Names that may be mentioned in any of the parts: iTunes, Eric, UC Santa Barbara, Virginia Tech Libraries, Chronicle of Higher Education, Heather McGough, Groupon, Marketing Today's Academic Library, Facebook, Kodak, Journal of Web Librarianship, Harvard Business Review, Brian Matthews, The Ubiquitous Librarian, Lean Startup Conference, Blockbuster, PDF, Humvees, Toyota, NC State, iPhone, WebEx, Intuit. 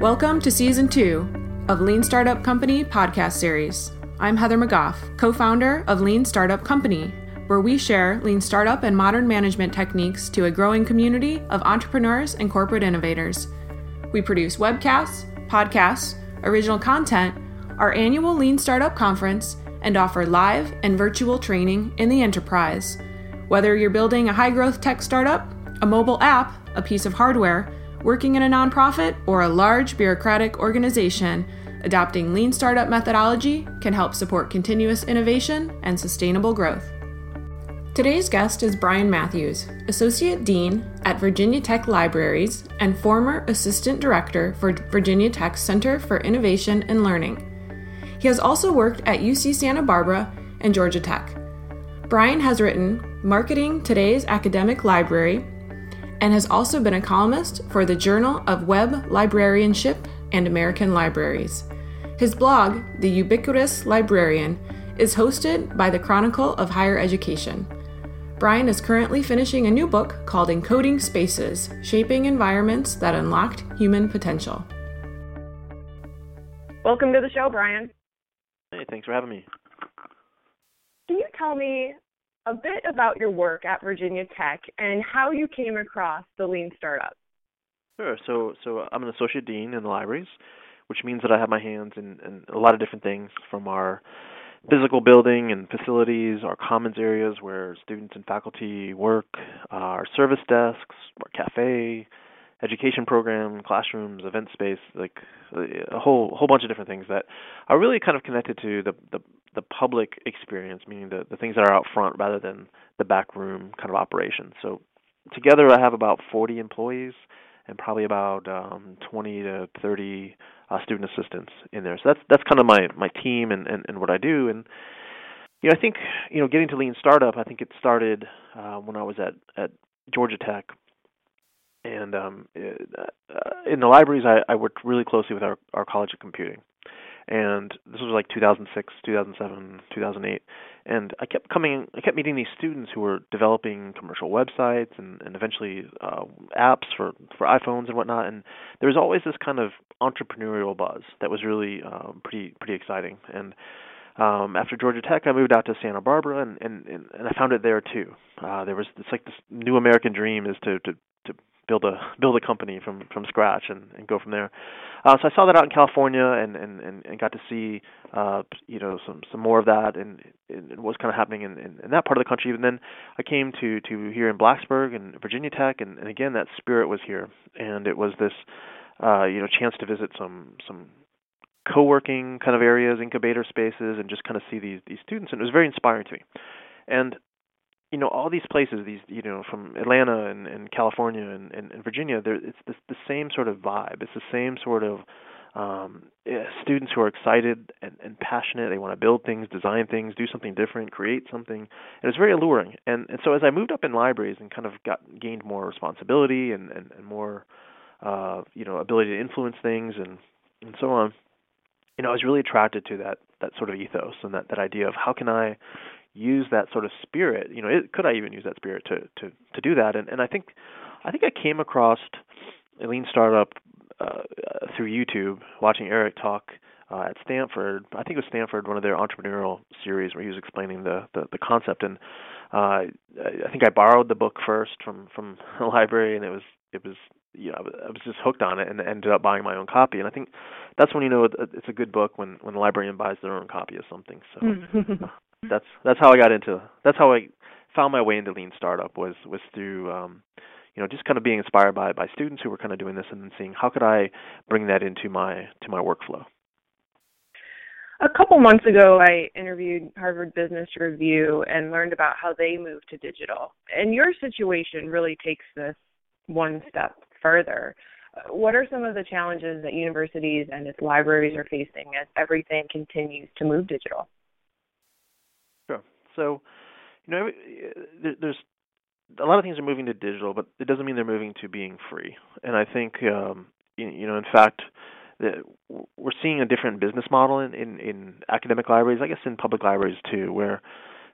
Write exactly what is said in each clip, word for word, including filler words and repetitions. Welcome to Season two of Lean Startup Company podcast series. I'm Heather McGough, co-founder of Lean Startup Company, where we share lean startup and modern management techniques to a growing community of entrepreneurs and corporate innovators. We produce webcasts, podcasts, original content, our annual Lean Startup Conference, and offer live and virtual training in the enterprise. Whether you're building a high-growth tech startup, a mobile app, a piece of hardware, working in a nonprofit, or a large bureaucratic organization, adopting lean startup methodology can help support continuous innovation and sustainable growth. Today's guest is Brian Matthews, Associate Dean at Virginia Tech Libraries and former Assistant Director for Virginia Tech's Center for Innovation and Learning. He has also worked at U C Santa Barbara and Georgia Tech. Brian has written Marketing Today's Academic Library and has also been a columnist for the Journal of Web Librarianship and American Libraries. His blog, The Ubiquitous Librarian, is hosted by the Chronicle of Higher Education. Brian is currently finishing a new book called Encoding Spaces: Shaping Environments That Unlocked Human Potential. Welcome to the show, Brian. Hey, thanks for having me. Can you tell me a bit about your work at Virginia Tech and how you came across the Lean Startup? Sure. So, so I'm an associate dean in the libraries, which means that I have my hands in, in a lot of different things, from our physical building and facilities, our commons areas where students and faculty work, uh, our service desks, our cafe, education program, classrooms, event space, like a whole whole bunch of different things that are really kind of connected to the the, the public experience, meaning the, the things that are out front rather than the back room kind of operations. So together I have about forty employees and probably about um, twenty to thirty uh, student assistants in there. So that's that's kind of my, my team and, and, and what I do. And you know, I think you know, getting to Lean Startup, I think it started uh, when I was at, at Georgia Tech. And um, it, uh, in the libraries, I, I worked really closely with our, our College of Computing. And this was like two thousand six, two thousand seven, two thousand eight. And I kept coming, I kept meeting these students who were developing commercial websites and, and eventually uh, apps for, for iPhones and whatnot. And there was always this kind of entrepreneurial buzz that was really uh, pretty pretty exciting. And um, after Georgia Tech, I moved out to Santa Barbara, and, and, and I found it there too. Uh, there was it's like this new American dream is to to, to build a build a company from, from scratch and, and go from there. Uh, so I saw that out in California and, and, and got to see uh, you know some, some more of that and, and what's kind of happening in, in, in that part of the country. And then I came to, to here in Blacksburg and Virginia Tech, and, and again that spirit was here, and it was this uh, you know chance to visit some some co-working kind of areas, incubator spaces, and just kind of see these these students, and it was very inspiring to me. And You know, all these places, these you know, from Atlanta and, and California and, and, and Virginia, there it's this, the same sort of vibe. It's the same sort of um, yeah, students who are excited and, and passionate. They want to build things, design things, do something different, create something. And it's very alluring. And, and so as I moved up in libraries and kind of got gained more responsibility and, and, and more uh, you know ability to influence things and, and so on, you know, I was really attracted to that that sort of ethos and that, that idea of how can I use that sort of spirit, you know, it, could I even use that spirit to, to, to do that? And and I think I think I came across a Lean Startup uh, through YouTube, watching Eric talk uh, at Stanford. I think it was Stanford, one of their entrepreneurial series where he was explaining the, the, the concept. And uh, I think I borrowed the book first from, from a library, and it was, it was you know, I was just hooked on it and ended up buying my own copy. And I think that's when you know it's a good book, when, when the librarian buys their own copy of something. So. That's that's how I got into that's how I found my way into Lean Startup was was through um, you know just kind of being inspired by by students who were kind of doing this and then seeing how could I bring that into my to my workflow. A couple months ago, I interviewed Harvard Business Review and learned about how they moved to digital. And your situation really takes this one step further. What are some of the challenges that universities and its libraries are facing as everything continues to move digital? So, you know, there's a lot of things are moving to digital, but it doesn't mean they're moving to being free. And I think, um, you know, in fact, we're seeing a different business model in, in, in academic libraries, I guess in public libraries too, where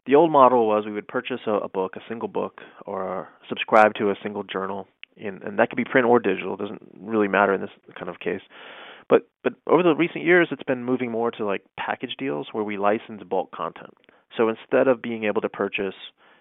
the old model was we would purchase a, a book, a single book, or subscribe to a single journal, in, and that could be print or digital. It doesn't really matter in this kind of case. But but over the recent years, it's been moving more to like package deals where we license bulk content. So instead of being able to purchase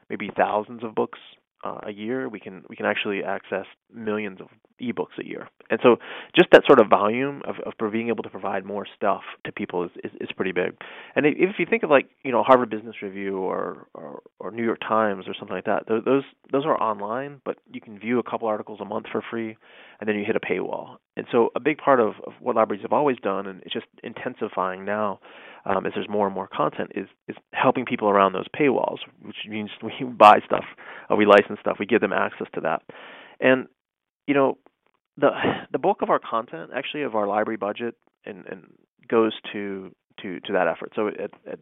maybe thousands of books uh, a year, we can we can actually access millions of ebooks a year. And so just that sort of volume of, of being able to provide more stuff to people is, is, is pretty big. And if you think of like, you know, Harvard Business Review or, or, or New York Times or something like that, those those are online, but you can view a couple articles a month for free, and then you hit a paywall. And so a big part of, of what libraries have always done, and it's just intensifying now um, as there's more and more content, is, is helping people around those paywalls, which means we buy stuff, uh, we license stuff, we give them access to that. And, you know, The the bulk of our content, actually, of our library budget, and, and goes to, to to that effort. So at at,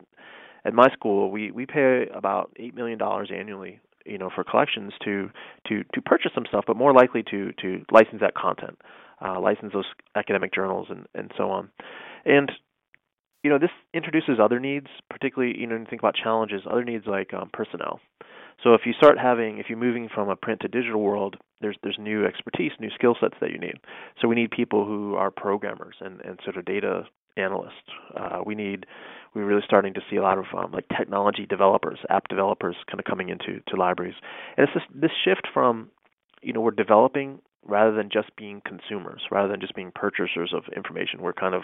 at my school, we, we pay about eight million dollars annually, you know, for collections to to to purchase some stuff, but more likely to to license that content, uh, license those academic journals, and, and so on. And you know, this introduces other needs, particularly you know, when you think about challenges, other needs like um, personnel. So if you start having, if you're moving from a print to digital world, there's there's new expertise, new skill sets that you need. So we need people who are programmers and, and sort of data analysts. Uh, we need, we're really starting to see a lot of um, like technology developers, app developers kind of coming into to libraries. And it's this, this shift from, you know, we're developing rather than just being consumers, rather than just being purchasers of information. We're kind of,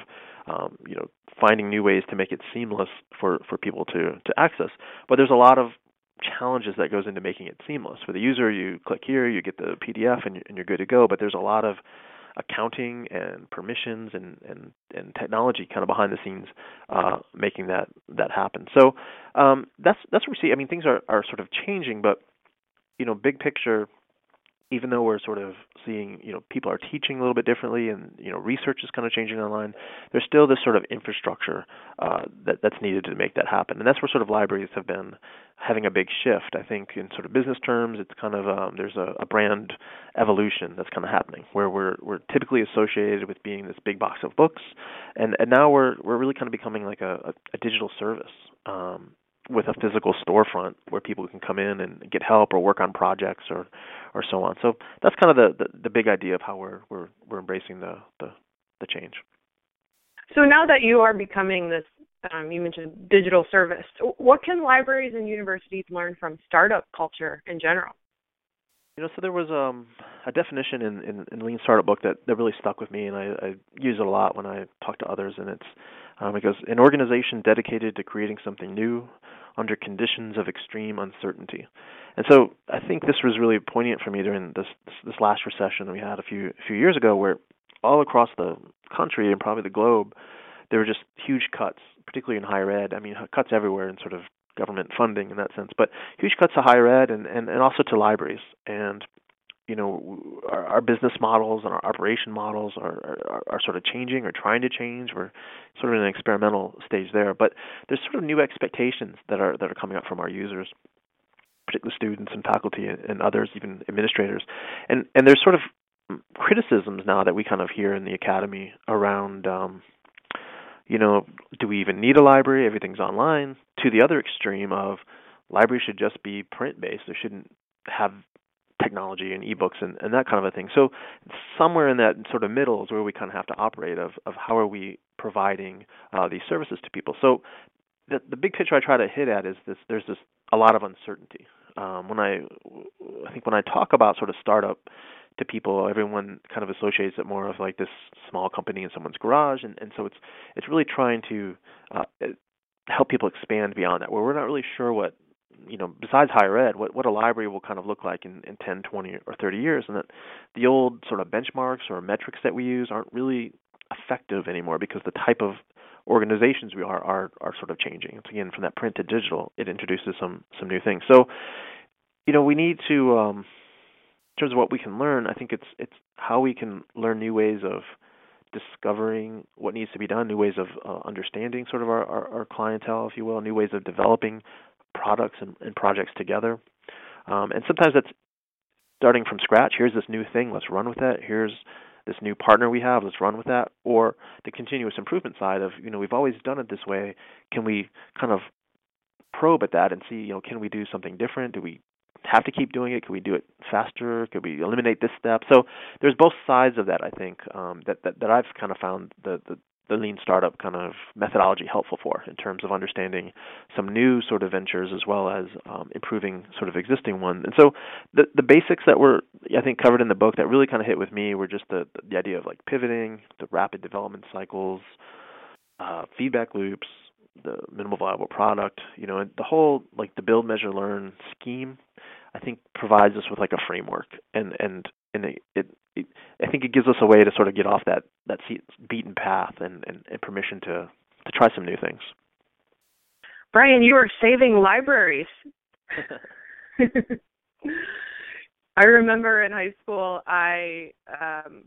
um, you know, finding new ways to make it seamless for, for people to, to access. But there's a lot of challenges that goes into making it seamless. For the user, you click here, you get the P D F, and you're good to go. But there's a lot of accounting and permissions and, and, and technology kind of behind the scenes uh, making that, that happen. So um, that's that's what we see. I mean, things are, are sort of changing, but, you know, big picture, even though we're sort of seeing, you know, people are teaching a little bit differently and, you know, research is kind of changing online, there's still this sort of infrastructure uh, that, that's needed to make that happen. And that's where sort of libraries have been having a big shift. I think in sort of business terms, it's kind of, um, there's a, a brand evolution that's kind of happening where we're we're typically associated with being this big box of books. And, and now we're we're really kind of becoming like a, a, a digital service um with a physical storefront where people can come in and get help or work on projects or, or so on. So that's kind of the, the, the big idea of how we're we're, we're embracing the, the, the change. So now that you are becoming this, um, you mentioned digital service, what can libraries and universities learn from startup culture in general? You know, so there was um, a definition in, in, in the Lean Startup book that, that really stuck with me, and I, I use it a lot when I talk to others, and it's um, it goes, an organization dedicated to creating something new under conditions of extreme uncertainty. And so I think this was really poignant for me during this this, this last recession we had a few, a few years ago, where all across the country and probably the globe, there were just huge cuts, particularly in higher ed. I mean, cuts everywhere in sort of government funding in that sense, but huge cuts to higher ed and, and, and also to libraries. And, you know, our, our business models and our operation models are, are, are sort of changing or trying to change. We're sort of in an experimental stage there, but there's sort of new expectations that are that are coming up from our users, particularly students and faculty and others, even administrators. And, and there's sort of criticisms now that we kind of hear in the academy around, um, you know, do we even need a library? Everything's online. To the other extreme of libraries should just be print-based. They shouldn't have technology and ebooks and, and that kind of a thing. So somewhere in that sort of middle is where we kind of have to operate of, of how are we providing uh, these services to people. So the, the big picture I try to hit at is this: there's this a lot of uncertainty. Um, when I, I think when I talk about sort of startup to people, everyone kind of associates it more of like this small company in someone's garage, and, and so it's it's really trying to uh, help people expand beyond that, where we're not really sure what, you know, besides higher ed, what, what a library will kind of look like in, in ten, twenty, or thirty years, and that the old sort of benchmarks or metrics that we use aren't really effective anymore because the type of organizations we are are, are sort of changing. It's, again, from that print to digital, it introduces some, some new things. So, you know, we need to... Um, in terms of what we can learn, I think it's it's how we can learn new ways of discovering what needs to be done, new ways of uh, understanding sort of our, our, our clientele, if you will, new ways of developing products and, and projects together. Um, and sometimes that's starting from scratch. Here's this new thing. Let's run with that. Here's this new partner we have. Let's run with that. Or the continuous improvement side of, you know, we've always done it this way. Can we kind of probe at that and see, you know, can we do something different? Do we have to keep doing it? Could we do it faster? Could we eliminate this step? So there's both sides of that, I think, um, that, that that I've kind of found the, the, the lean startup kind of methodology helpful for in terms of understanding some new sort of ventures as well as um, improving sort of existing ones. And so the the basics that were, I think, covered in the book that really kind of hit with me were just the, the idea of like pivoting, the rapid development cycles, uh, feedback loops, the minimal viable product, you know, and the whole, like the build, measure, learn scheme, I think provides us with like a framework. And, and, and it, it, it I think it gives us a way to sort of get off that, that beaten path and, and, and permission to, to try some new things. Brian, you are saving libraries. I remember in high school, I, um,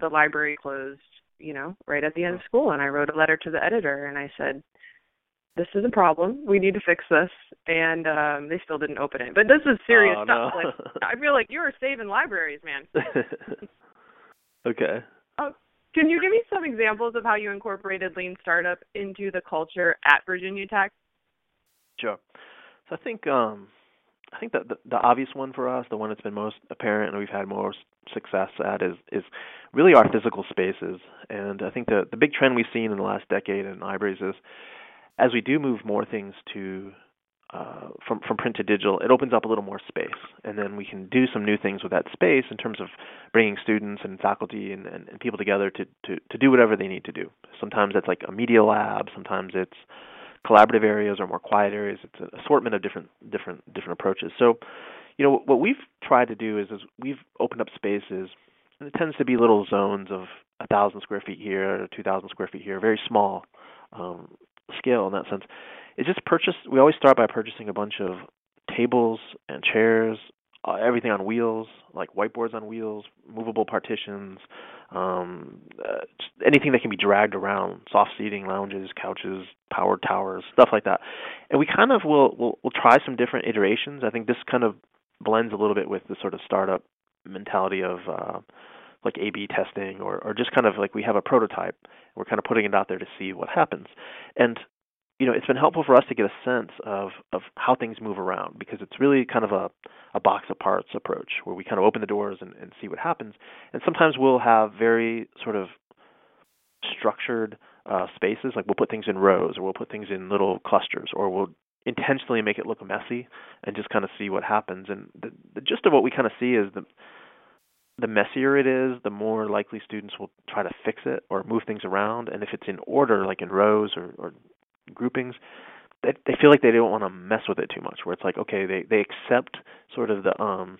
the library closed, you know, right at the end of school. And I wrote a letter to the editor and I said, this is a problem. We need to fix this. And um, they still didn't open it. But this is serious oh, stuff. No. Like, I feel like you're saving libraries, man. Okay. Uh, can you give me some examples of how you incorporated Lean Startup into the culture at Virginia Tech? Sure. So I think um, I think that the, the obvious one for us, the one that's been most apparent and we've had most success at is is really our physical spaces. And I think the, the big trend we've seen in the last decade in libraries is, as we do move more things to uh, from from print to digital, it opens up a little more space, and then we can do some new things with that space in terms of bringing students and faculty and, and, and people together to, to, to do whatever they need to do. Sometimes that's like a media lab, sometimes it's collaborative areas or more quiet areas. It's an assortment of different different different approaches. So, you know, what we've tried to do is, is we've opened up spaces, and it tends to be little zones of a thousand square feet here, or two thousand square feet here, very small. Um, scale in that sense. It's just purchase. We always start by purchasing a bunch of tables and chairs, uh, everything on wheels, like whiteboards on wheels, movable partitions, um, uh, just anything that can be dragged around, soft seating, lounges, couches, powered towers, stuff like that. And we kind of will will will try some different iterations. I think this kind of blends a little bit with the sort of startup mentality of uh, like A B testing or, or just kind of like we have a prototype. We're kind of putting it out there to see what happens. And, you know, it's been helpful for us to get a sense of, of how things move around because it's really kind of a, a box of parts approach where we kind of open the doors and, and see what happens. And sometimes we'll have very sort of structured uh, spaces, like we'll put things in rows or we'll put things in little clusters or we'll intentionally make it look messy and just kind of see what happens. And the, the gist of what we kind of see is the The messier it is, the more likely students will try to fix it or move things around. And if it's in order, like in rows or, or groupings, they, they feel like they don't want to mess with it too much, where it's like, okay, they, they accept sort of the, um,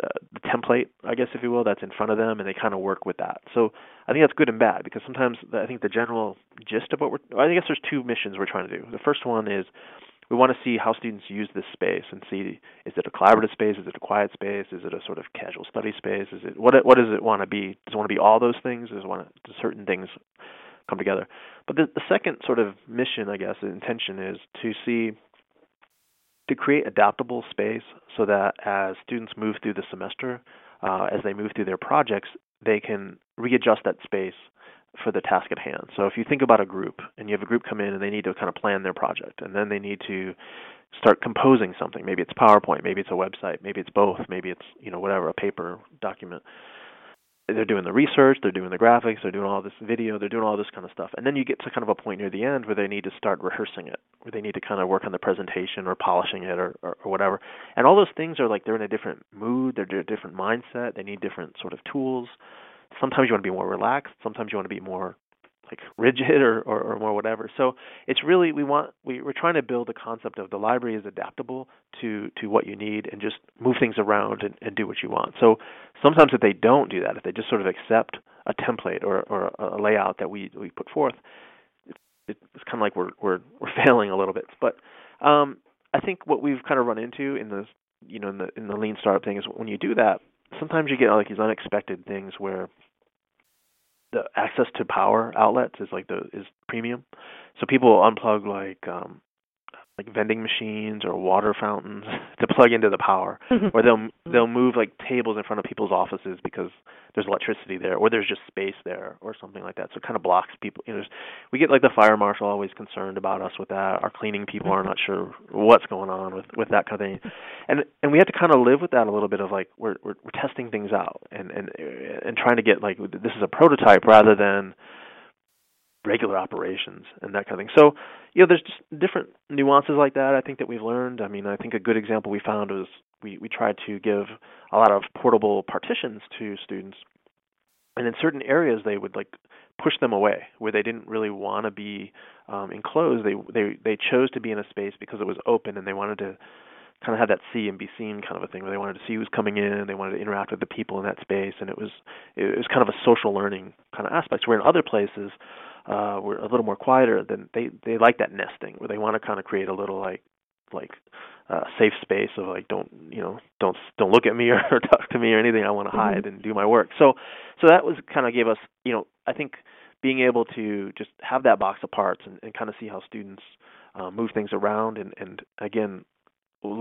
the the template, I guess, if you will, that's in front of them, and they kind of work with that. So I think that's good and bad because sometimes the, I think the general gist of what we're – I guess there's two missions we're trying to do. The first one is – we want to see how students use this space and see, is it a collaborative space? Is it a quiet space? Is it a sort of casual study space? Is it what What does it want to be? Does it want to be all those things? Does it want to, does certain things come together? But the, the second sort of mission, I guess, intention is to see, to create adaptable space so that as students move through the semester, uh, as they move through their projects, they can readjust that space for the task at hand. So if you think about a group and you have a group come in and they need to kind of plan their project and then they need to start composing something, maybe it's PowerPoint, maybe it's a website, maybe it's both, maybe it's, you know, whatever, a paper document. They're doing the research, they're doing the graphics, they're doing all this video, they're doing all this kind of stuff. And then you get to kind of a point near the end where they need to start rehearsing it, where they need to kind of work on the presentation or polishing it or, or, or whatever. And all those things are like, they're in a different mood, they're in a different mindset, they need different sort of tools. Sometimes you want to be more relaxed. Sometimes you want to be more like rigid or, or, or more whatever. So it's really we want we, we're trying to build the concept of the library is adaptable to, to what you need and just move things around and, and do what you want. So sometimes if they don't do that, if they just sort of accept a template or, or a layout that we we put forth, it, it's kind of like we're we're we're failing a little bit. But um, I think what we've kind of run into in the you know in the in the lean startup thing is when you do that, sometimes you get like these unexpected things where the access to power outlets is like the is premium, so people will unplug like um, like vending machines or water fountains to plug into the power, mm-hmm. or they'll they'll move like tables in front of people's offices because there's electricity there, or there's just space there, or something like that. So it kind of blocks people. You know, we get like the fire marshal always concerned about us with that. Our cleaning people are not sure what's going on with, with that kind of thing, and and we have to kind of live with that a little bit of like we're we're, we're testing things out and, and and trying to get like this is a prototype rather than regular operations and that kind of thing. So, you know, there's just different nuances like that I think that we've learned. I mean, I think a good example we found was we, we tried to give a lot of portable partitions to students. And in certain areas, they would like push them away where they didn't really want to be um, enclosed. They, they, they chose to be in a space because it was open and they wanted to kind of have that see and be seen kind of a thing where they wanted to see who was coming in, they wanted to interact with the people in that space, and it was it was kind of a social learning kind of aspect. Where in other places, uh, we're a little more quieter, than they, they like that nesting where they want to kind of create a little like like uh, safe space of like don't you know don't don't look at me or, or talk to me or anything. I want to hide and do my work. So so that was kind of gave us you know I think being able to just have that box of parts and, and kind of see how students uh, move things around and and again.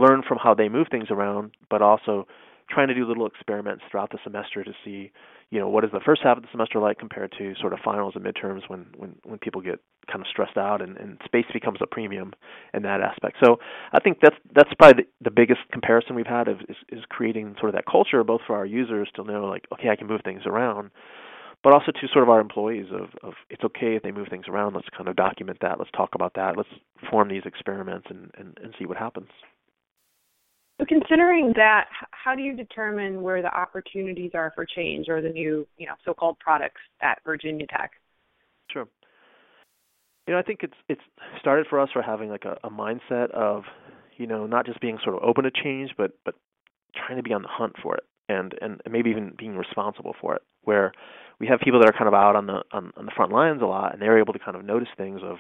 learn from how they move things around, but also trying to do little experiments throughout the semester to see, you know, what is the first half of the semester like compared to sort of finals and midterms when, when, when people get kind of stressed out and, and space becomes a premium in that aspect. So I think that's that's probably the, the biggest comparison we've had of, is, is creating sort of that culture both for our users to know, like, okay, I can move things around, but also to sort of our employees of, of it's okay if they move things around. Let's kind of document that. Let's talk about that. Let's form these experiments and, and, and see what happens. So considering that, how do you determine where the opportunities are for change or the new, you know, so-called products at Virginia Tech? Sure. You know, I think it's it's started for us for having like a, a mindset of, you know, not just being sort of open to change, but but trying to be on the hunt for it and, and maybe even being responsible for it, where we have people that are kind of out on the on, on the front lines a lot and they're able to kind of notice things of,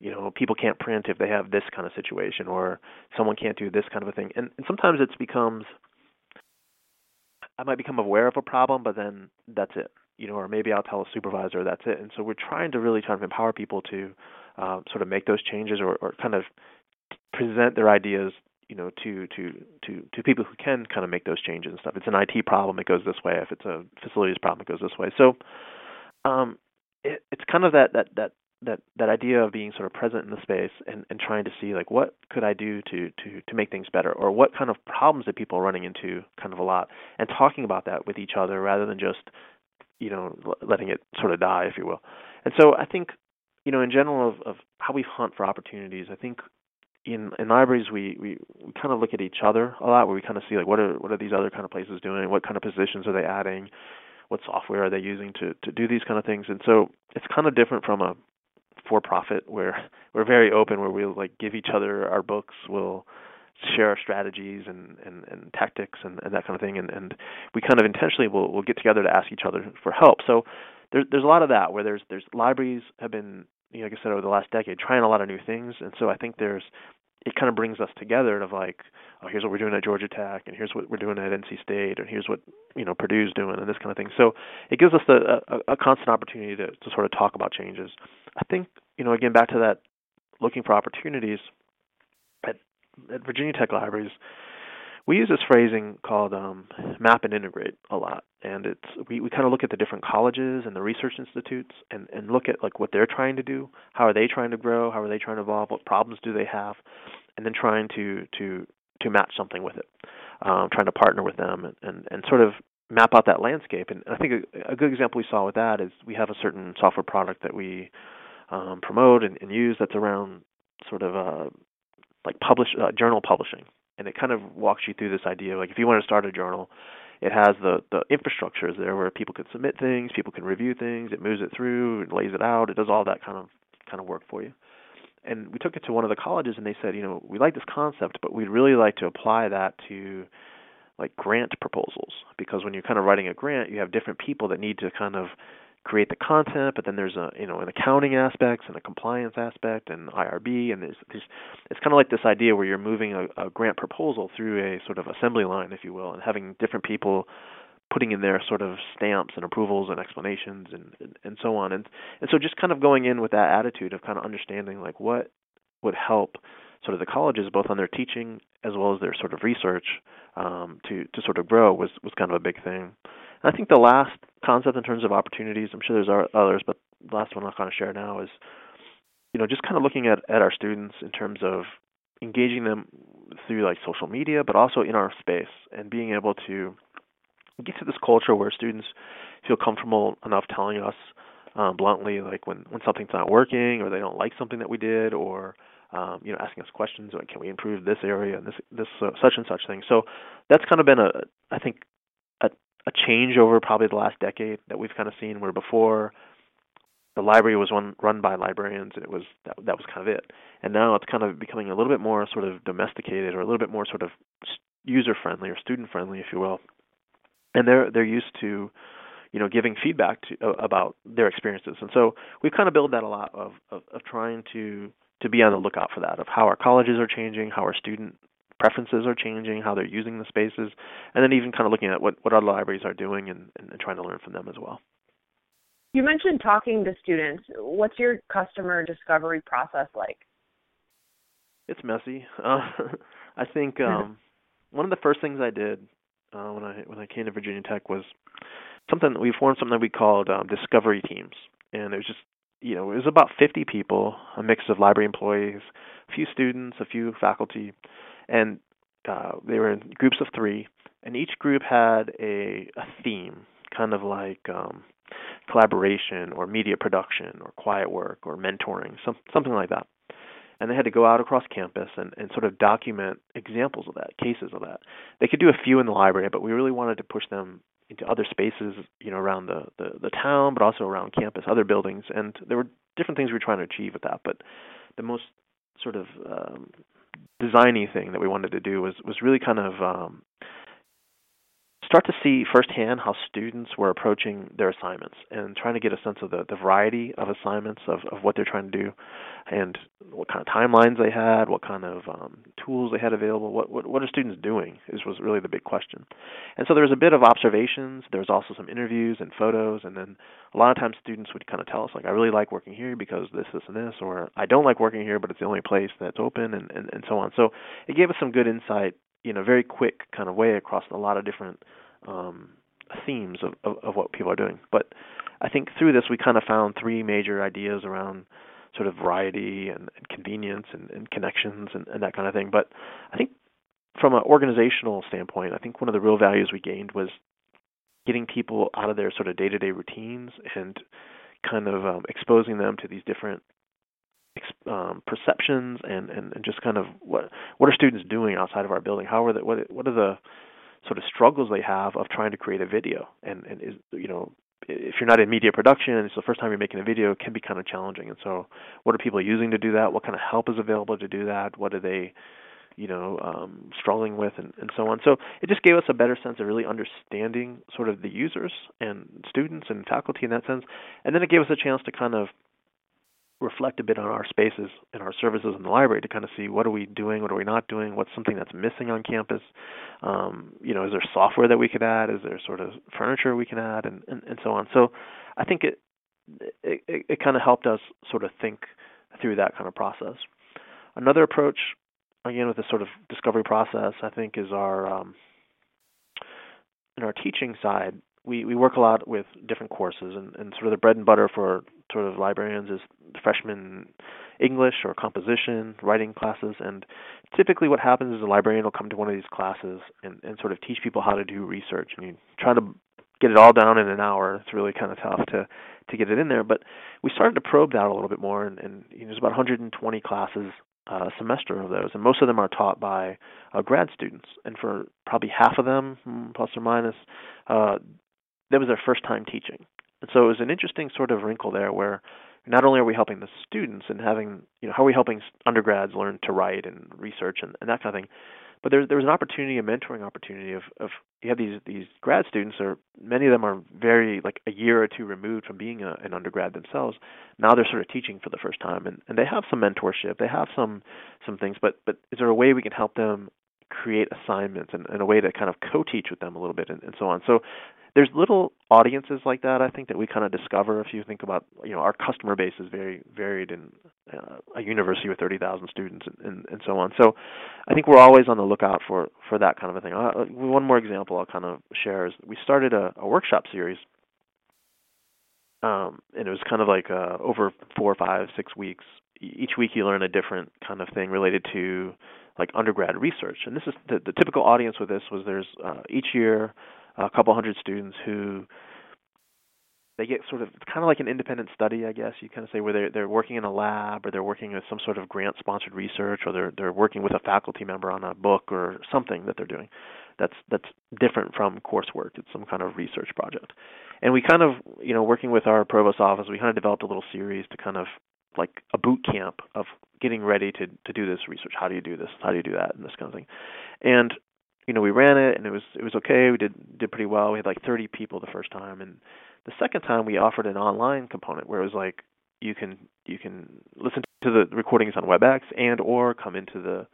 you know, people can't print if they have this kind of situation or someone can't do this kind of a thing. And, and sometimes it's becomes, I might become aware of a problem, but then that's it, you know, or maybe I'll tell a supervisor that's it. And so we're trying to really try to empower people to uh, sort of make those changes or, or kind of present their ideas, you know, to, to, to, to people who can kind of make those changes and stuff. It's an I T problem, it goes this way. If it's a facilities problem, it goes this way. So um, it, it's kind of that, that, that, that that idea of being sort of present in the space and, and trying to see like what could I do to, to, to make things better or what kind of problems that people are running into kind of a lot and talking about that with each other rather than just, you know, letting it sort of die, if you will. And so I think, you know, in general of, of how we hunt for opportunities, I think in, in libraries we, we, we kind of look at each other a lot where we kind of see like what are, what are these other kind of places doing? What kind of positions are they adding? What software are they using to, to do these kind of things? And so it's kind of different from a for-profit, where we're very open, where we'll like give each other our books, we'll share our strategies and, and, and tactics and, and that kind of thing, and, and we kind of intentionally will will get together to ask each other for help. So there's there's a lot of that where there's there's libraries have been, you know, like I said, over the last decade trying a lot of new things, and so I think there's it kind of brings us together of like, oh, here's what we're doing at Georgia Tech, and here's what we're doing at N C State, and here's what, you know, Purdue's doing, and this kind of thing. So it gives us the, a, a constant opportunity to, to sort of talk about changes. I think, you know, again, back to that looking for opportunities, at, at Virginia Tech Libraries, we use this phrasing called um, map and integrate a lot. And it's we, we kind of look at the different colleges and the research institutes and, and look at like what they're trying to do, how are they trying to grow, how are they trying to evolve, what problems do they have, and then trying to to, to match something with it, um, trying to partner with them and, and, and sort of map out that landscape. And I think a, a good example we saw with that is we have a certain software product that we um, promote and, and use that's around sort of uh, like publish uh, journal publishing. And it kind of walks you through this idea of like if you want to start a journal, it has the, the infrastructure is there where people can submit things, people can review things, it moves it through, it lays it out, it does all that kind of kind of work for you. And we took it to one of the colleges and they said, you know, we like this concept, but we'd really like to apply that to like grant proposals because when you're kind of writing a grant, you have different people that need to kind of create the content, but then there's a you know an accounting aspect and a compliance aspect and I R B, and there's, there's, it's kind of like this idea where you're moving a, a grant proposal through a sort of assembly line, if you will, and having different people putting in their sort of stamps and approvals and explanations and, and, and so on. And, and so just kind of going in with that attitude of kind of understanding like what would help sort of the colleges, both on their teaching as well as their sort of research, um, to, to sort of grow was, was kind of a big thing. And I think the last concept in terms of opportunities, I'm sure there's others, but the last one I'll kind of share now is, you know, just kind of looking at, at our students in terms of engaging them through like social media, but also in our space and being able to get to this culture where students feel comfortable enough telling us um, bluntly, like when, when something's not working or they don't like something that we did, or um, you know, asking us questions like, can we improve this area and this this uh, such and such thing. So that's kind of been a I think a, a change over probably the last decade that we've kind of seen, where before the library was one, run by librarians, and it was that, that was kind of it. And now it's kind of becoming a little bit more sort of domesticated, or a little bit more sort of user friendly or student friendly, if you will. And they're they're used to, you know, giving feedback to, uh, about their experiences. And so we've kind of built that a lot of, of, of trying to, to be on the lookout for that, of how our colleges are changing, how our student preferences are changing, how they're using the spaces, and then even kind of looking at what, what our libraries are doing and, and, and trying to learn from them as well. You mentioned talking to students. What's your customer discovery process like? It's messy. Uh, I think um, one of the first things I did Uh, when I when I came to Virginia Tech was something that we formed something that we called um, discovery teams, and it was just you know it was about fifty people, a mix of library employees, a few students, a few faculty, and uh, they were in groups of three, and each group had a a theme, kind of like um, collaboration or media production or quiet work or mentoring, some, something like that. And they had to go out across campus and, and sort of document examples of that, cases of that. They could do a few in the library, but we really wanted to push them into other spaces, you know, around the, the, the town, but also around campus, other buildings. And there were different things we were trying to achieve with that. But the most sort of um, designy thing that we wanted to do was, was really kind of um, start to see firsthand how students were approaching their assignments and trying to get a sense of the, the variety of assignments, of, of what they're trying to do and what kind of timelines they had, what kind of um, tools they had available, what, what what are students doing is was really the big question. And so there was a bit of observations. There was also some interviews and photos, and then a lot of times students would kind of tell us, like, I really like working here because this, this, and this, or I don't like working here, but it's the only place that's open, and, and, and so on. So it gave us some good insight in a very quick kind of way across a lot of different um, themes of, of, of what people are doing. But I think through this, we kind of found three major ideas around sort of variety and, and convenience and, and connections and, and that kind of thing. But I think from an organizational standpoint, I think one of the real values we gained was getting people out of their sort of day-to-day routines and kind of um, exposing them to these different Um, perceptions and, and, and just kind of what what are students doing outside of our building? How are the what what are the sort of struggles they have of trying to create a video? And and is you know if you're not in media production and it's the first time you're making a video, it can be kind of challenging. And so, what are people using to do that? What kind of help is available to do that? What are they you know um, struggling with, and, and so on? So it just gave us a better sense of really understanding sort of the users and students and faculty in that sense. And then it gave us a chance to kind of reflect a bit on our spaces and our services in the library to kind of see what are we doing, what are we not doing, what's something that's missing on campus, um, you know, is there software that we could add, is there sort of furniture we can add, and, and, and so on. So I think it, it it kind of helped us sort of think through that kind of process. Another approach, again, with this sort of discovery process, I think is our, um, in our teaching side, We, we work a lot with different courses, and, and sort of the bread and butter for sort of librarians is freshman English or composition, writing classes. And typically what happens is a librarian will come to one of these classes and, and sort of teach people how to do research. And you try to get it all down in an hour. It's really kind of tough to, to get it in there. But we started to probe that a little bit more, and, and you know, there's about one hundred twenty classes a semester of those, and most of them are taught by uh, grad students. And for probably half of them, plus or minus, uh, that was their first time teaching. And so it was an interesting sort of wrinkle there where not only are we helping the students and having, you know, how are we helping undergrads learn to write and research and, and that kind of thing, but there, there was an opportunity, a mentoring opportunity of, of you have these, these grad students, or many of them are very, like a year or two removed from being a, an undergrad themselves. Now they're sort of teaching for the first time, and, and they have some mentorship, they have some some things, but but is there a way we can help them create assignments and, and a way to kind of co-teach with them a little bit and, and so on. So there's little audiences like that, I think, that we kind of discover. If you think about, you know, our customer base is very varied in uh, a university with thirty thousand students and, and, and so on. So I think we're always on the lookout for, for that kind of a thing. Uh, one more example I'll kind of share is we started a, a workshop series, um, and it was kind of like uh, over four, five, six weeks. Each week you learn a different kind of thing related to like undergrad research. And this is the, the typical audience with this was there's uh, each year a couple hundred students who they get sort of kind of like an independent study, I guess you kind of say, where they're, they're working in a lab or they're working with some sort of grant-sponsored research or they're they're working with a faculty member on a book or something that they're doing that's that's different from coursework. It's some kind of research project. And we kind of, you know, working with our provost office, we kind of developed a little series to kind of like a boot camp of getting ready to, to do this research. How do you do this? How do you do that? And this kind of thing. And, you know, we ran it and it was it was okay. We did did pretty well. We had like thirty people the first time, and the second time we offered an online component where it was like you can you can listen to the recordings on WebEx and or come into the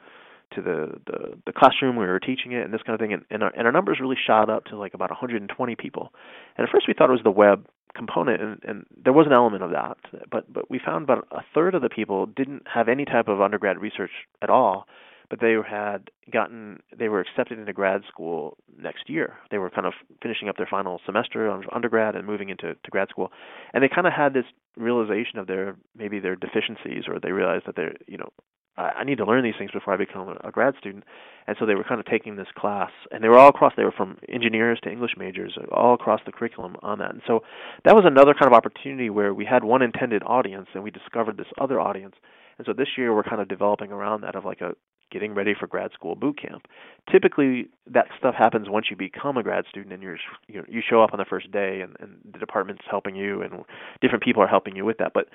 to the, the, the classroom where we were teaching it and this kind of thing. And and our, and our numbers really shot up to like about one hundred twenty people. And at first we thought it was the web component, and, and there was an element of that, but but we found about a third of the people didn't have any type of undergrad research at all, but they had gotten, they were accepted into grad school next year. They were kind of finishing up their final semester of undergrad and moving into to grad school, and they kind of had this realization of their, maybe their deficiencies, or they realized that they're, you know, I need to learn these things before I become a grad student. And so they were kind of taking this class, and they were all across, they were from engineers to English majors, all across the curriculum on that. And so that was another kind of opportunity where we had one intended audience and we discovered this other audience. And so this year we're kind of developing around that of like a getting ready for grad school boot camp. Typically that stuff happens once you become a grad student and you're, you know, you show up on the first day and, and the department's helping you and different people are helping you with that. But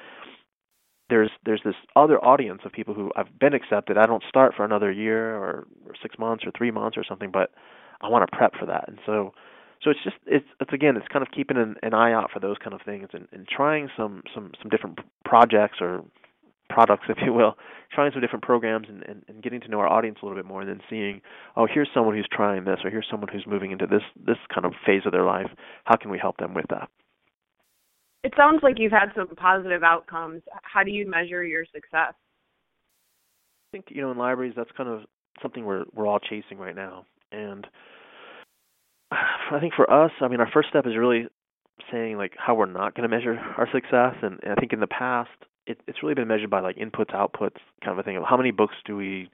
There's there's this other audience of people who I've been accepted. I don't start for another year or, or six months or three months or something, but I want to prep for that. And so, so it's just it's it's again it's kind of keeping an, an eye out for those kind of things and, and trying some, some, some different projects or products, if you will, trying some different programs and, and, and getting to know our audience a little bit more, and then seeing, oh, here's someone who's trying this, or here's someone who's moving into this this kind of phase of their life. How can we help them with that? It sounds like you've had some positive outcomes. How do you measure your success? I think, you know, in libraries, that's kind of something we're we're all chasing right now. And I think for us, I mean, our first step is really saying, like, how we're not going to measure our success. And, and I think in the past, it, it's really been measured by, like, inputs, outputs kind of a thing. Of how many books do we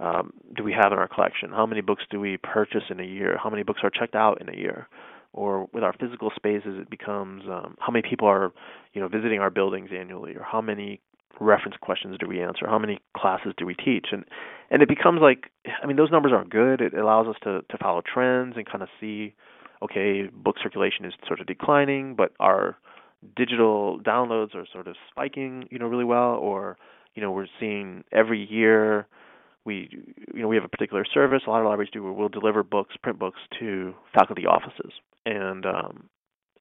um, do we have in our collection? How many books do we purchase in a year? How many books are checked out in a year? Or with our physical spaces, it becomes um, how many people are, you know, visiting our buildings annually, or how many reference questions do we answer, how many classes do we teach, and and it becomes like, I mean, those numbers are good. It allows us to, to follow trends and kind of see, okay, book circulation is sort of declining, but our digital downloads are sort of spiking, you know, really well, or, you know, we're seeing every year. We, you know, we have a particular service, a lot of libraries do, where we'll deliver books, print books, to faculty offices. And um,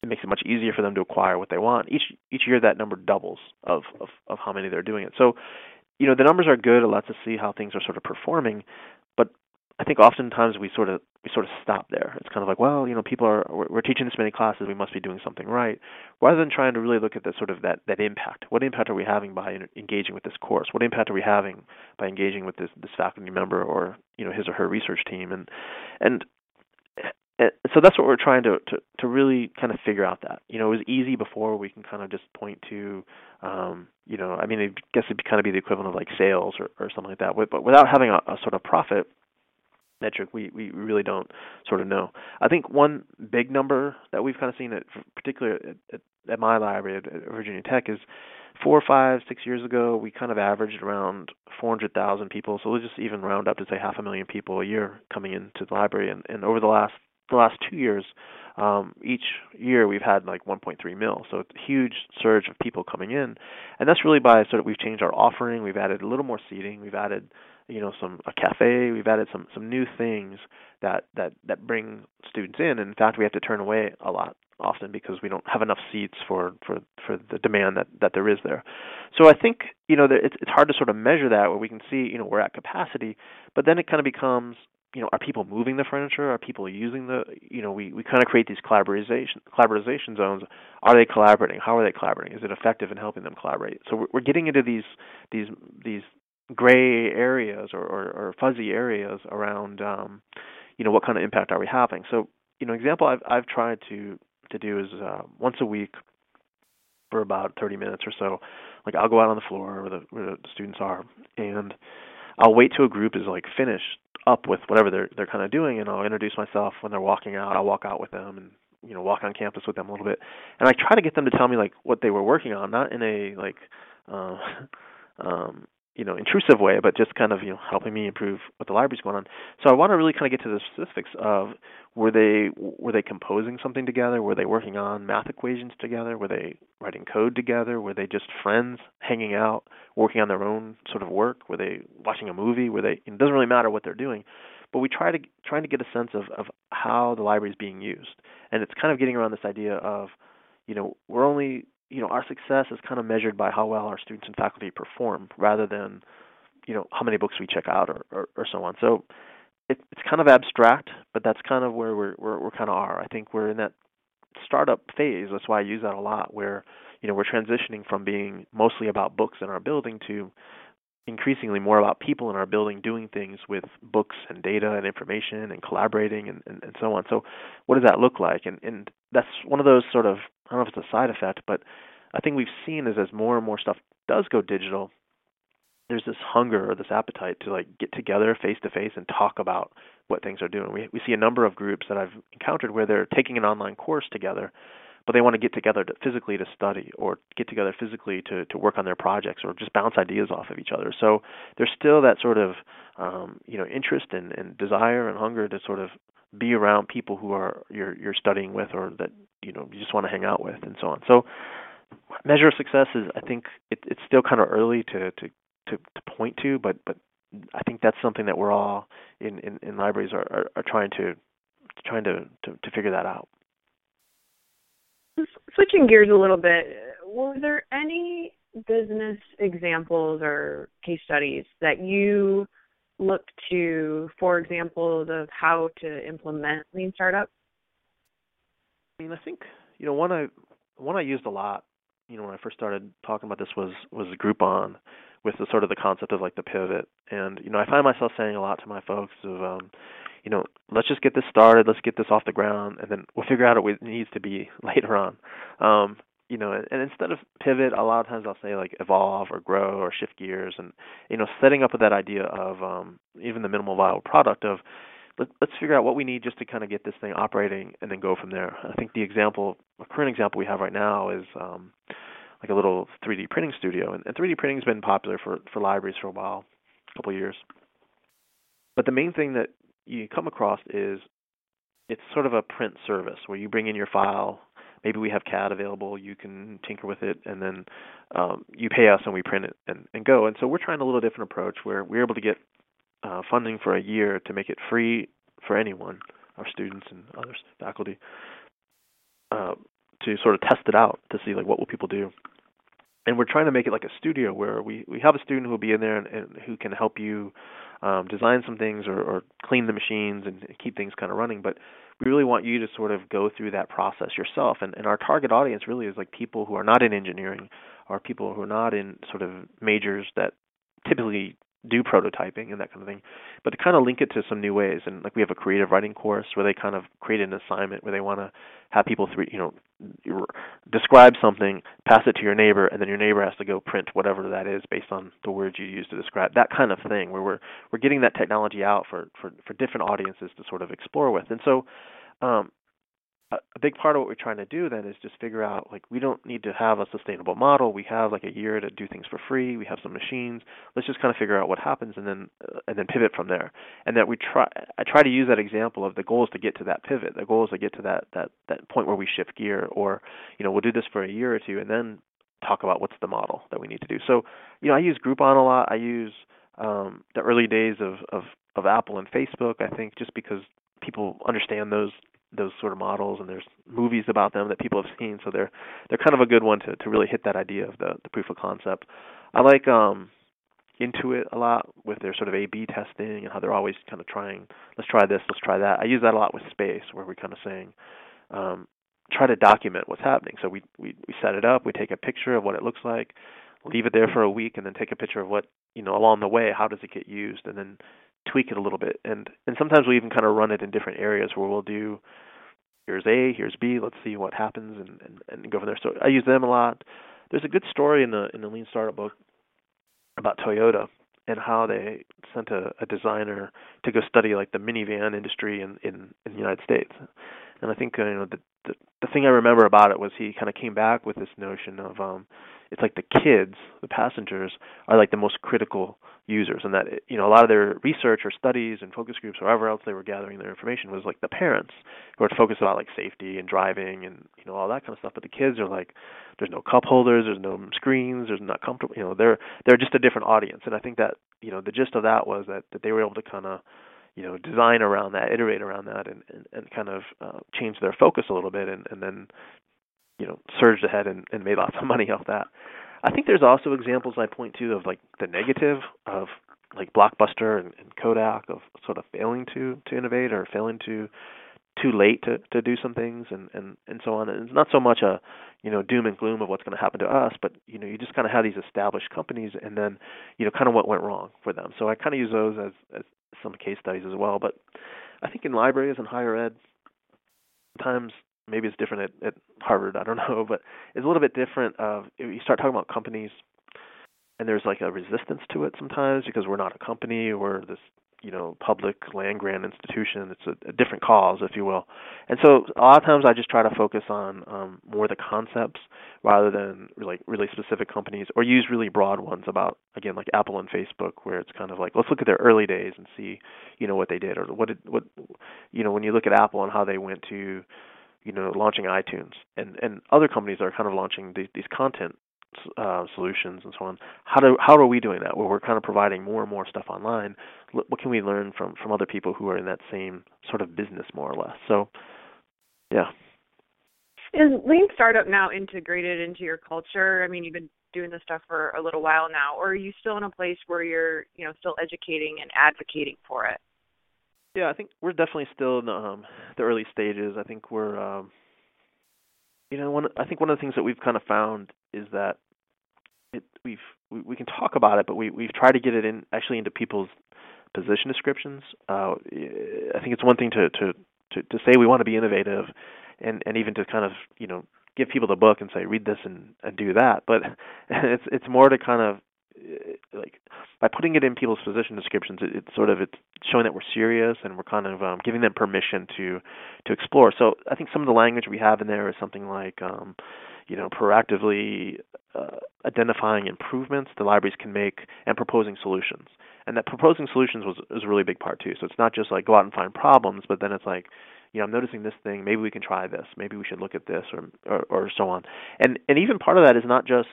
it makes it much easier for them to acquire what they want. Each each year that number doubles of, of, of how many they're doing it. So, you know, the numbers are good. It lets us see how things are sort of performing. But I think oftentimes we sort of we sort of stop there. It's kind of like, well, you know, people are, we're, we're teaching this many classes, we must be doing something right, rather than trying to really look at that sort of that, that impact. What impact are we having by engaging with this course? What impact are we having by engaging with this, this faculty member, or, you know, his or her research team? And and, and so that's what we're trying to, to, to really kind of figure out that. You know, it was easy before, we can kind of just point to, um, you know, I mean, I guess it'd kind of be the equivalent of like sales or, or something like that, but without having a, a sort of profit metric, we, we really don't sort of know. I think one big number that we've kind of seen, at, particularly at, at my library at, at Virginia Tech, is four, five, six years ago, we kind of averaged around four hundred thousand people. So we'll just even round up to say half a million people a year coming into the library. And, and over the last the last two years, um, each year we've had like one point three mil. So it's a huge surge of people coming in. And that's really by sort of, we've changed our offering. We've added a little more seating. We've added you know, some a cafe. We've added some, some new things that, that, that bring students in. And in fact, we have to turn away a lot often because we don't have enough seats for, for, for the demand that, that there is there. So I think, you know, it's it's hard to sort of measure that, where we can see, you know, we're at capacity, but then it kind of becomes, you know, are people moving the furniture? Are people using the, you know, we, we kind of create these collaboration collaboration zones. Are they collaborating? How are they collaborating? Is it effective in helping them collaborate? So we're, we're getting into these these these gray areas or, or, or fuzzy areas around, um, you know, what kind of impact are we having? So, you know, example I've I've tried to to do is uh, once a week for about thirty minutes or so, like I'll go out on the floor where the, where the students are, and I'll wait till a group is like finished up with whatever they're they're kind of doing, and I'll introduce myself when they're walking out. I'll walk out with them and, you know, walk on campus with them a little bit, and I try to get them to tell me like what they were working on, not in a like, uh, um, you know, intrusive way, but just kind of, you know, helping me improve what the library's going on. So I want to really kind of get to the specifics of were they were they composing something together? Were they working on math equations together? Were they writing code together? Were they just friends hanging out, working on their own sort of work? Were they watching a movie? Were they? It doesn't really matter what they're doing, but we try to trying to get a sense of, of how the library is being used, and it's kind of getting around this idea of, you know, we're only, you know, our success is kind of measured by how well our students and faculty perform, rather than, you know, how many books we check out or, or, or so on. So it, it's kind of abstract, but that's kind of where we're, we're we're kind of are. I think we're in that startup phase. That's why I use that a lot, where, you know, we're transitioning from being mostly about books in our building to increasingly more about people in our building doing things with books and data and information and collaborating and, and, and so on. So what does that look like? And and that's one of those sort of, I don't know if it's a side effect, but I think we've seen is as more and more stuff does go digital, there's this hunger or this appetite to like get together face to face and talk about what things are doing. We we see a number of groups that I've encountered where they're taking an online course together, but they want to get together to physically to study or get together physically to, to work on their projects or just bounce ideas off of each other. So there's still that sort of um, you know, interest and, and desire and hunger to sort of be around people who are you're, you're studying with or that, you know, you just want to hang out with and so on. So measure of success is, I think it, it's still kind of early to, to, to, to point to, but, but I think that's something that we're all in, in, in libraries are, are, are trying to trying to, to, to figure that out. Switching gears a little bit, were there any business examples or case studies that you looked to for examples of how to implement Lean Startup? I mean, I think, you know, one I one I used a lot, you know, when I first started talking about this was was Groupon, with the sort of the concept of like the pivot. And, you know, I find myself saying a lot to my folks of, um, you know, let's just get this started, let's get this off the ground, and then we'll figure out what it needs to be later on. Um, you know, and instead of pivot, a lot of times I'll say like evolve or grow or shift gears, and, you know, setting up with that idea of um, even the minimal viable product of let, let's figure out what we need just to kind of get this thing operating and then go from there. I think the example, a current example we have right now is um, like a little three D printing studio, and, and three D printing's been popular for, for libraries for a while, a couple of years. But the main thing that you come across is it's sort of a print service where you bring in your file. Maybe we have C A D available. You can tinker with it, and then um, you pay us, and we print it and, and go. And so we're trying a little different approach where we're able to get uh, funding for a year to make it free for anyone, our students and others, faculty, uh, to sort of test it out to see like what will people do. And we're trying to make it like a studio where we, we have a student who will be in there and, and who can help you um, design some things or, or clean the machines and keep things kind of running. But we really want you to sort of go through that process yourself. And, and our target audience really is like people who are not in engineering or people who are not in sort of majors that typically do prototyping and that kind of thing, but to kind of link it to some new ways. And like we have a creative writing course where they kind of create an assignment where they want to have people three, you know, describe something, pass it to your neighbor, and then your neighbor has to go print whatever that is based on the words you use to describe that kind of thing. Where we're we're getting that technology out for for, for different audiences to sort of explore with. And so, um, a, a big part of what we're trying to do then is just figure out like we don't need to have a sustainable model. We have like a year to do things for free. We have some machines. Let's just kind of figure out what happens and then uh, and then pivot from there. And that we try. I try to use that example of the goal is to get to that pivot. The goal is to get to that that that point where we shift gear, or you know we'll do this for a year or two and then talk about what's the model that we need to do. So you know I use Groupon a lot. I use um, the early days of, of of Apple and Facebook. I think just because people understand those. those sort of models, and there's movies about them that people have seen, so they're they're kind of a good one to, to really hit that idea of the, the proof of concept. I like um, Intuit a lot with their sort of A B testing and how they're always kind of trying, let's try this, let's try that. I use that a lot with space, where we're kind of saying, um, try to document what's happening. So we, we, we set it up, we take a picture of what it looks like, leave it there for a week, and then take a picture of what, you know, along the way, how does it get used, and then tweak it a little bit. And and sometimes we even kind of run it in different areas where we'll do, here's A, here's B, let's see what happens, and, and, and go from there. So I use them a lot. There's a good story in the in the Lean Startup book about Toyota and how they sent a, a designer to go study like the minivan industry in, in, in the United States. And I think uh, you know the, the the thing I remember about it was he kind of came back with this notion of um, it's like the kids, the passengers, are like the most critical users, and that, you know, a lot of their research or studies and focus groups or wherever else they were gathering their information was like the parents who are focused about like safety and driving and, you know, all that kind of stuff. But the kids are like, there's no cup holders, there's no screens, there's not comfortable, you know, they're they're just a different audience. And I think that, you know, the gist of that was that, that they were able to kind of, you know, design around that, iterate around that, and, and, and kind of uh, change their focus a little bit, and, and then, you know, surged ahead and, and made lots of money off that. I think there's also examples I point to of like the negative of like Blockbuster and, and Kodak of sort of failing to, to innovate or failing to too late to, to do some things and, and, and so on. And it's not so much a, you know, doom and gloom of what's going to happen to us, but, you know, you just kind of have these established companies and then, you know, kind of what went wrong for them. So I kind of use those as, as some case studies as well. But I think in libraries and higher ed, sometimes maybe it's different at, at Harvard, I don't know, but it's a little bit different. Of you start talking about companies, and there's like a resistance to it sometimes because we're not a company, we're this, you know, public land grant institution. It's a, a different cause, if you will. And so a lot of times I just try to focus on um, more the concepts rather than like really specific companies, or use really broad ones about, again, like Apple and Facebook, where it's kind of like, let's look at their early days and see, you know, what they did, or what did, what, you know, when you look at Apple and how they went to, you know, launching iTunes, and, and other companies are kind of launching these, these content uh, solutions and so on. How do how are we doing that? Where we're kind of providing more and more stuff online. What can we learn from, from other people who are in that same sort of business, more or less? So, yeah. Is Lean Startup now integrated into your culture? I mean, you've been doing this stuff for a little while now, or are you still in a place where you're, you know, still educating and advocating for it? Yeah, I think we're definitely still in um, the early stages. I think we're, um, you know, one. I think one of the things that we've kind of found is that it, we've we, we can talk about it, but we we've tried to get it in actually into people's position descriptions. Uh, I think it's one thing to, to, to, to say we want to be innovative, and, and even to kind of, you know, give people the book and say read this and, and do that, but it's it's more to kind of, like, by putting it in people's position descriptions, it, it's sort of it's showing that we're serious and we're kind of um, giving them permission to to explore. So I think some of the language we have in there is something like, um, you know, proactively uh, identifying improvements the libraries can make and proposing solutions. And that proposing solutions was is a really big part too. So it's not just like go out and find problems, but then it's like, you know, I'm noticing this thing, maybe we can try this, maybe we should look at this, or or, or so on. And and even part of that is not just,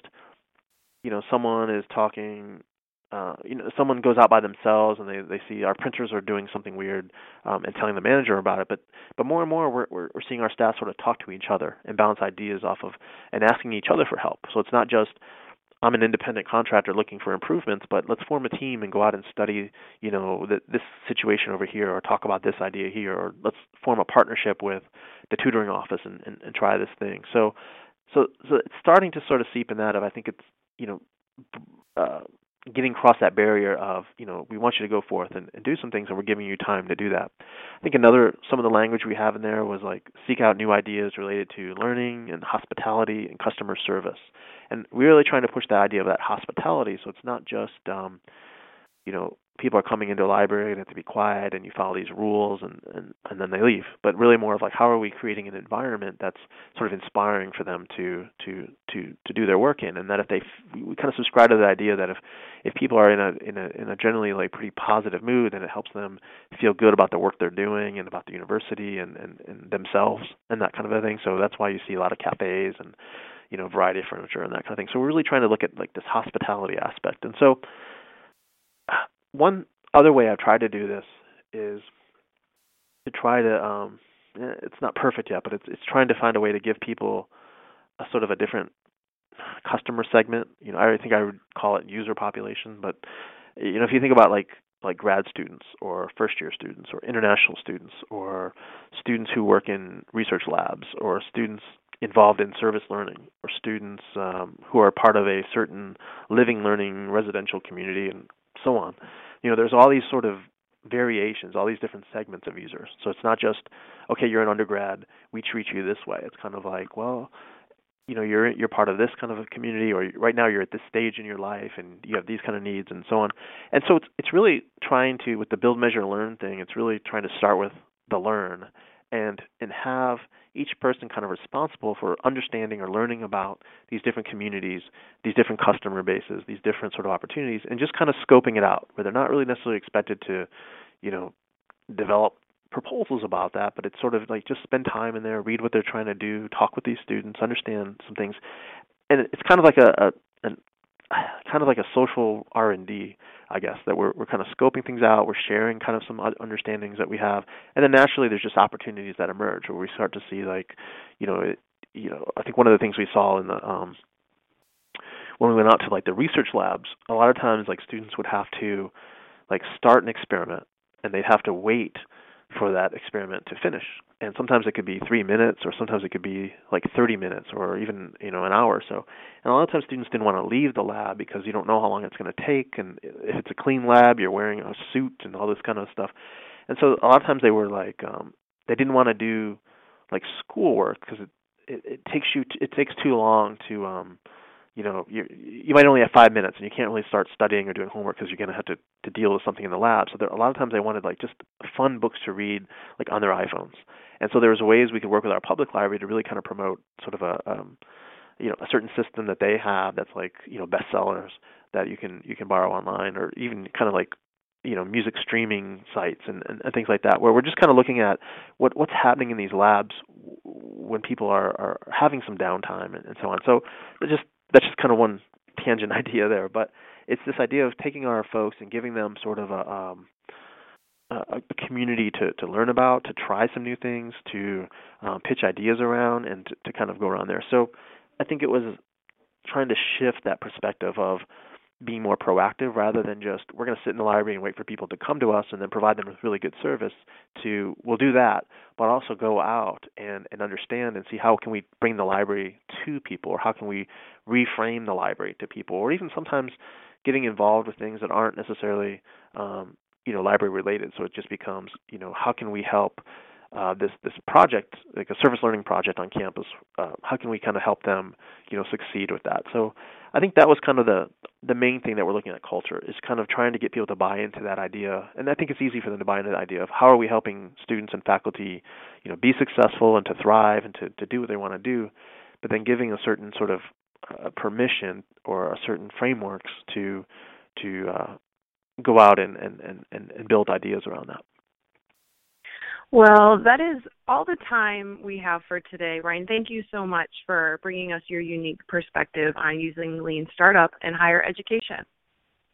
you know, someone is talking, uh, you know, someone goes out by themselves and they, they see our printers are doing something weird um, and telling the manager about it. But but more and more we're, we're we're seeing our staff sort of talk to each other and bounce ideas off of and asking each other for help. So it's not just I'm an independent contractor looking for improvements, but let's form a team and go out and study, you know, the, this situation over here, or talk about this idea here, or let's form a partnership with the tutoring office and, and, and try this thing. So, so so it's starting to sort of seep in that of, I think it's, you know, uh, getting across that barrier of, you know, we want you to go forth and, and do some things, and we're giving you time to do that. I think another, some of the language we have in there was like seek out new ideas related to learning and hospitality and customer service. And we're really trying to push the idea of that hospitality. So it's not just, um, you know, people are coming into a library and have to be quiet and you follow these rules and, and, and then they leave, but really more of like, how are we creating an environment that's sort of inspiring for them to, to, to, to do their work in? And that if they, we kind of subscribe to the idea that if, if people are in a, in a, in a generally like pretty positive mood, then it helps them feel good about the work they're doing and about the university and, and, and themselves and that kind of a thing. So that's why you see a lot of cafes and, you know, variety of furniture and that kind of thing. So we're really trying to look at like this hospitality aspect. And so, one other way I've tried to do this is to try to, um, it's not perfect yet, but it's it's trying to find a way to give people a sort of a different customer segment. You know, I think I would call it user population, but you know, if you think about like like grad students or first-year students or international students or students who work in research labs or students involved in service learning or students um, who are part of a certain living learning residential community and so on, you know, there's all these sort of variations, all these different segments of users. So it's not just, okay, you're an undergrad, we treat you this way. It's kind of like, well, you know, you're you're part of this kind of a community, or right now you're at this stage in your life, and you have these kind of needs, and so on. And so it's it's really trying to, with the build, measure, learn thing, it's really trying to start with the learn, and and have each person kind of responsible for understanding or learning about these different communities, these different customer bases, these different sort of opportunities, and just kind of scoping it out, where they're not really necessarily expected to, you know, develop proposals about that, but it's sort of like just spend time in there, read what they're trying to do, talk with these students, understand some things, and it's kind of like a, a, a kind of like a social R and D, I guess, that we're we're kind of scoping things out, we're sharing kind of some understandings that we have, and then naturally there's just opportunities that emerge where we start to see like, you know, it, you know, I think one of the things we saw in the um, when we went out to like the research labs, a lot of times like students would have to like start an experiment and they'd have to wait for that experiment to finish. And sometimes it could be three minutes, or sometimes it could be like thirty minutes, or even, you know, an hour or so. And a lot of times students didn't want to leave the lab because you don't know how long it's going to take. And if it's a clean lab, you're wearing a suit and all this kind of stuff. And so a lot of times they were like, um, they didn't want to do like schoolwork because it, it, it takes you, t- it takes too long to, um, you know, you you might only have five minutes and you can't really start studying or doing homework because you're going to have to, to deal with something in the lab. So there, a lot of times they wanted like just fun books to read like on their iPhones. And so there was ways we could work with our public library to really kind of promote sort of a, um, you know, a certain system that they have that's like, you know, bestsellers that you can you can borrow online, or even kind of like, you know, music streaming sites and, and, and things like that, where we're just kind of looking at what what's happening in these labs when people are, are having some downtime and, and so on. So just that's just kind of one tangent idea there, but it's this idea of taking our folks and giving them sort of a, um, a community to, to learn about, to try some new things, to um, pitch ideas around, and to, to kind of go around there. So I think it was trying to shift that perspective of being more proactive rather than just, we're going to sit in the library and wait for people to come to us and then provide them with really good service, to, we'll do that, but also go out and, and understand and see how can we bring the library to people, or how can we reframe the library to people, or even sometimes getting involved with things that aren't necessarily, um, you know, library related. So it just becomes, you know, how can we help Uh, this this project, like a service learning project on campus, uh, how can we kind of help them, you know, succeed with that? So I think that was kind of the the main thing that we're looking at culture, is kind of trying to get people to buy into that idea. And I think it's easy for them to buy into the idea of how are we helping students and faculty, you know, be successful and to thrive and to, to do what they want to do, but then giving a certain sort of uh, permission or a certain frameworks to to uh, go out and, and, and, and build ideas around that. Well, that is all the time we have for today. Ryan, thank you so much for bringing us your unique perspective on using Lean Startup in higher education.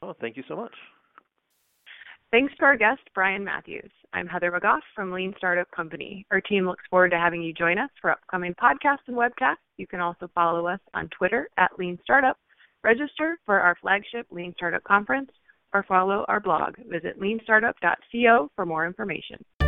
Oh, thank you so much. Thanks to our guest, Brian Matthews. I'm Heather McGough from Lean Startup Company. Our team looks forward to having you join us for upcoming podcasts and webcasts. You can also follow us on Twitter at Lean Startup, register for our flagship Lean Startup Conference, or follow our blog. Visit lean startup dot co for more information.